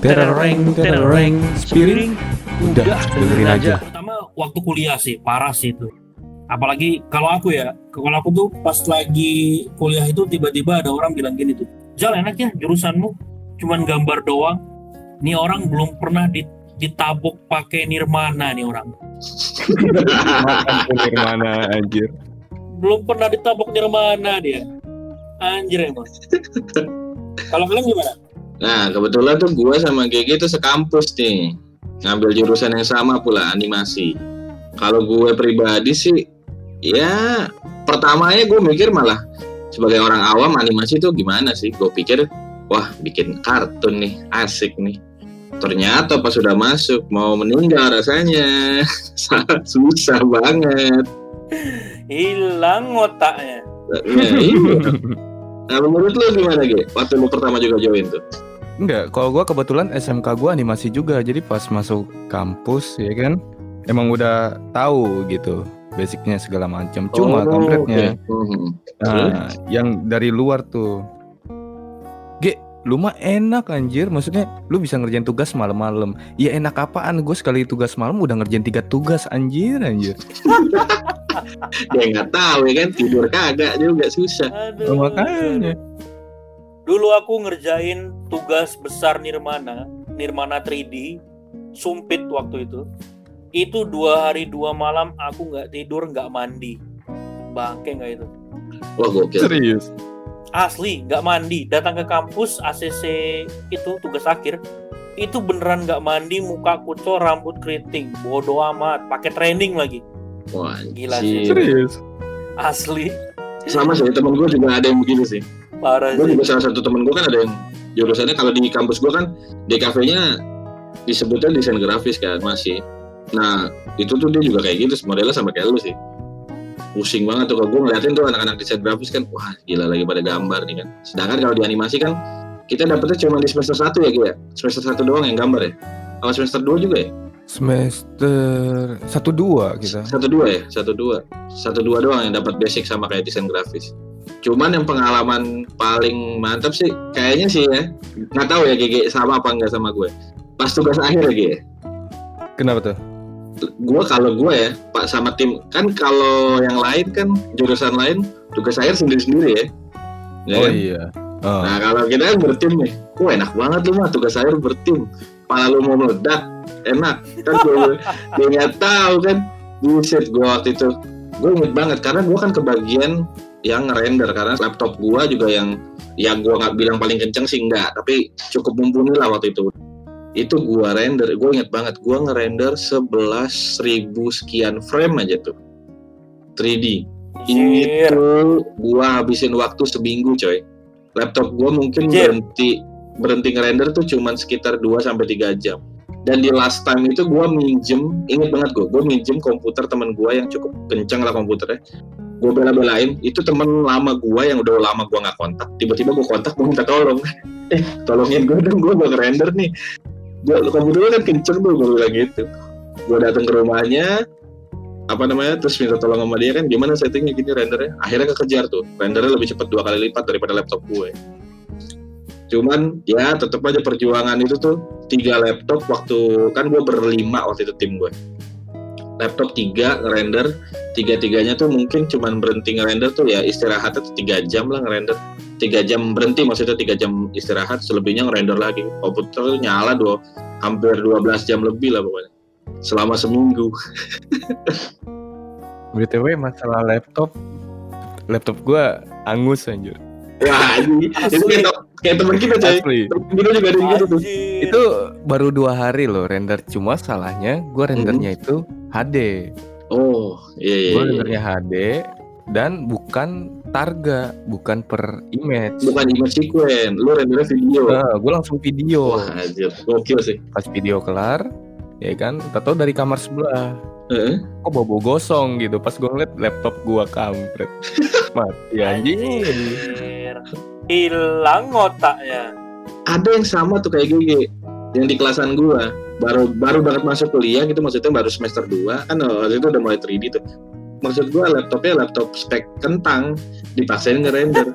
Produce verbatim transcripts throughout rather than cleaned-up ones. tereng tereng spirit, udah dengerin aja. Pertama waktu kuliah sih parah sih itu. Apalagi kalau aku ya, kalau aku tuh pas lagi kuliah itu tiba-tiba ada orang bilang gini tuh, "Jal, enak ya jurusanmu cuman gambar doang. Nih orang belum pernah ditabok pakai nirmana nih orang." Nirmana anjir. Belum pernah ditabok nirmana dia. Anjir emang. Kalau kalian gimana? Nah, kebetulan tuh gue sama G G tuh sekampus nih. Ngambil jurusan yang sama pula, animasi. Kalau gue pribadi sih, ya pertamanya gue mikir malah sebagai orang awam animasi tuh gimana sih? Gue pikir, wah bikin kartun nih, asik nih. Ternyata pas sudah masuk, mau meninggal rasanya. Susah banget. Hilang otaknya. Nah, iya. Nah, menurut lo gimana, G? Waktu lo pertama juga join tuh? Enggak, kalau gue kebetulan S M K gue animasi juga, jadi pas masuk kampus ya kan, emang udah tahu gitu basicnya segala macam. Cuma oh, kampretnya, okay. mm-hmm. nah, yang dari luar tuh, G, lu mah enak anjir, maksudnya lu bisa ngerjain tugas malam-malam. Ya enak apaan, gue sekali tugas malam udah ngerjain tiga tugas anjir anjir. Ya nggak tahu ya kan, tidur kagak juga susah. Aduh, makanya. Dulu aku ngerjain tugas besar Nirmana, Nirmana tiga D, sumpit waktu itu. Itu dua hari dua malam aku nggak tidur, nggak mandi. Bangke nggak itu? Wah gokil. Serius? Asli, nggak mandi. Datang ke kampus A C C itu tugas akhir. Itu beneran nggak mandi, muka kucor, rambut keriting, bodoh amat. Pakai training lagi. Wah gila sih. Serius? Asli. Sama sih, temen gue juga ada yang begini sih. Parah sih. Gue juga salah satu temen gue kan ada yang jurusannya, kalau di kampus gue kan D K V-nya disebutnya desain grafis kan masih. Nah itu tuh dia juga kayak gitu, modelnya sama kayak lu sih. Pusing banget tuh kalau gue ngeliatin tuh anak-anak desain grafis kan, wah gila lagi pada gambar nih kan. Sedangkan kalau di animasi kan kita dapetnya cuma di semester satu ya gue. Semester satu doang yang gambar ya. Atau semester dua juga ya? Semester satu dua kita. Satu dua ya, satu dua, satu dua doang yang dapat basic sama kayak desain grafis. Cuman yang pengalaman paling mantap sih kayaknya sih ya, nggak tahu ya G G sama apa nggak sama gue, pas tugas akhir lagi ya. Kenapa tuh? Gue kalau gue ya pak sama tim kan, kalau yang lain kan jurusan lain tugas akhir sendiri-sendiri ya, ya oh kan? Iya oh. Nah kalau kita kan bertim nih, wah enak banget lu mah tugas akhir bertim, pala lu mau meledak enak kan. Gue dia nggak tahu kan, buset gue waktu itu gue inget banget karena gue kan kebagian yang ngerender, karena laptop gua juga yang yang gua nggak bilang paling kenceng sih enggak, tapi cukup mumpuni lah waktu itu. Itu gua render, gua inget banget gua ngerender sebelas ribu sekian frame aja tuh tiga D. Jir. Itu gua habisin waktu seminggu coy. Laptop gua mungkin Jir. berhenti berhenti ngerender tuh cuman sekitar dua sampai tiga jam. Dan di last time itu gue minjem, inget banget gue, gue minjem komputer teman gue yang cukup kenceng lah komputernya. Gue bela-belain, itu teman lama gue yang udah lama gue nggak kontak, tiba-tiba gue kontak, gue minta tolong, eh tolongin gue dong, gue mau ngerender nih. Gue komputernya kan kenceng tuh, gue bilang gitu. Gue datang ke rumahnya, apa namanya, terus minta tolong sama dia kan, gimana settingnya gini rendernya. Akhirnya kekejar tuh, rendernya lebih cepat dua kali lipat daripada laptop gue. Cuman ya tetep aja perjuangan itu tuh, tiga laptop waktu, kan gue berlima waktu itu tim gue. Laptop tiga ngerender, tiga-tiganya tuh mungkin cuman berhenti ngerender tuh ya istirahatnya tuh tiga jam lah ngerender. tiga jam berhenti maksudnya tiga jam istirahat, selebihnya ngerender lagi. Komputer nyala dua, hampir dua belas jam lebih lah pokoknya. Selama seminggu. B T W masalah laptop, laptop gue angus anjir. Wah, ini laptop kayak temen kita coy, temen kita juga ada gitu tuh. Itu baru dua hari loh render, cuma salahnya gue rendernya hmm. itu H D. Oh iya iya gue rendernya H D dan bukan targa, bukan per image, bukan image sequence, lu rendernya video. Nah, gue langsung video. Wah anjir, gokil sih. Pas video kelar ya kan, tau-tau dari kamar sebelah eh? kok bobo gosong gitu. Pas gue ngeliat laptop gue kampret. Mati anjing. Hilang otaknya. Ada yang sama tuh kayak G G, yang di kelasan gua baru baru banget masuk kuliah gitu, maksudnya baru semester dua kan, waktu itu udah mulai tiga D tuh. Maksud gua laptopnya laptop spek kentang, dipaksain ngerender.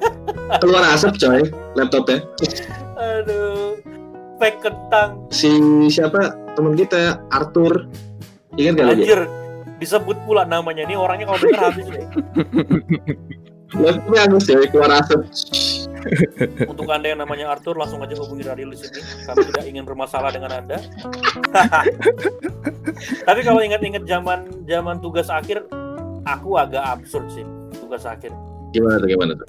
Keluar asap coy laptopnya. Aduh. fake kentang. Si siapa teman kita Arthur, ingat gak lagi? Disebut pula namanya, ini orangnya kalau bener habis deh. Langsung Agus ya, keluar asap. Untuk anda yang namanya Arthur, langsung aja hubungi Radio List ini. Kami tidak ingin bermasalah dengan anda. Tapi kalau ingat-ingat zaman zaman tugas akhir, aku agak absurd sih tugas akhir. Gimana tuh? Gimana tuh?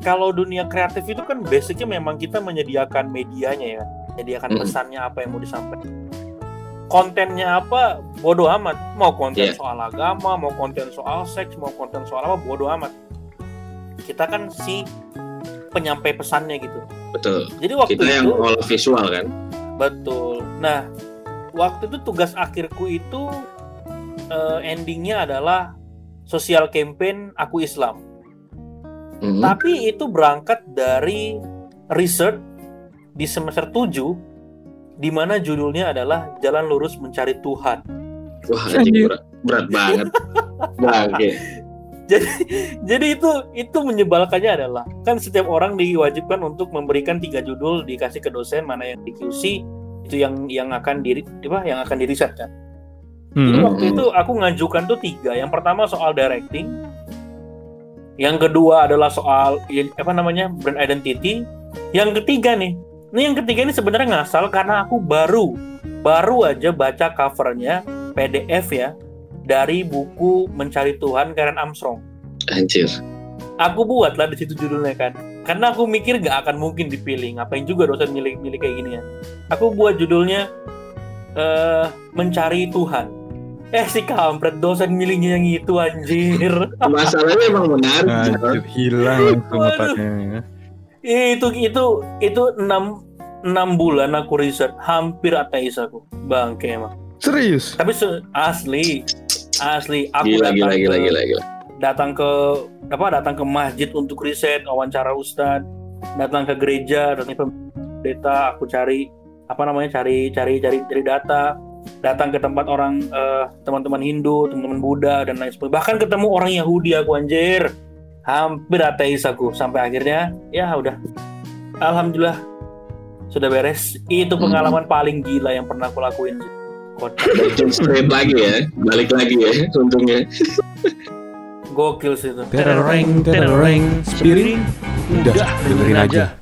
Kalau dunia kreatif itu kan basicnya memang kita menyediakan medianya ya, menyediakan mm-hmm. pesannya apa yang mau disampaikan. Kontennya apa bodoh amat, mau konten yeah. soal agama, mau konten soal seks, mau konten soal apa bodoh amat, kita kan si penyampai pesannya gitu. Betul, jadi waktu kita itu, yang all visual kan. Betul. Nah waktu itu tugas akhirku itu uh, endingnya adalah sosial campaign Aku Islam. mm-hmm. Tapi itu berangkat dari research di semester tujuh, di mana judulnya adalah Jalan Lurus Mencari Tuhan. Wah, ini berat, berat banget. Bangke. Jadi jadi itu itu menyebalkannya adalah kan setiap orang diwajibkan untuk memberikan tiga judul, dikasih ke dosen mana yang di Q C itu yang yang akan diri apa yang akan diriset kan. Hmm. Jadi waktu itu aku ngajukan tuh tiga. Yang pertama soal directing. Yang kedua adalah soal apa namanya? brand identity. Yang ketiga nih Nah yang ketiga ini sebenarnya ngasal karena aku baru baru aja baca covernya P D F ya dari buku Mencari Tuhan Karen Armstrong. Anjir. Aku buatlah di situ judulnya kan. Karena aku mikir gak akan mungkin dipilih. Ngapain juga dosen milih-milih kayak gini ya. Aku buat judulnya uh, Mencari Tuhan. Eh si kampret dosen milihnya yang itu anjir. Masalahnya emang benar. Anjir, hilang tempatnya. Itu itu itu enam enam bulan aku riset, hampir ateis aku. Bangke emang. Serius? Tapi se- asli. Asli aku gila, datang gila, ke, gila, gila, gila. datang ke apa datang ke masjid untuk riset, wawancara ustaz, datang ke gereja, datang ke pendeta, aku cari apa namanya? cari cari cari cari data, datang ke tempat orang eh, teman-teman Hindu, teman-teman Buddha dan lain sebagainya. Bahkan ketemu orang Yahudi aku anjir. Hampir ateis aku, sampai akhirnya ya udah, alhamdulillah sudah beres. Itu pengalaman hmm. paling gila yang pernah aku lakuin. Straight lagi ya, balik lagi ya, untungnya. Gokil sih itu. Tereng, tereng, spirit, udah dengerin aja.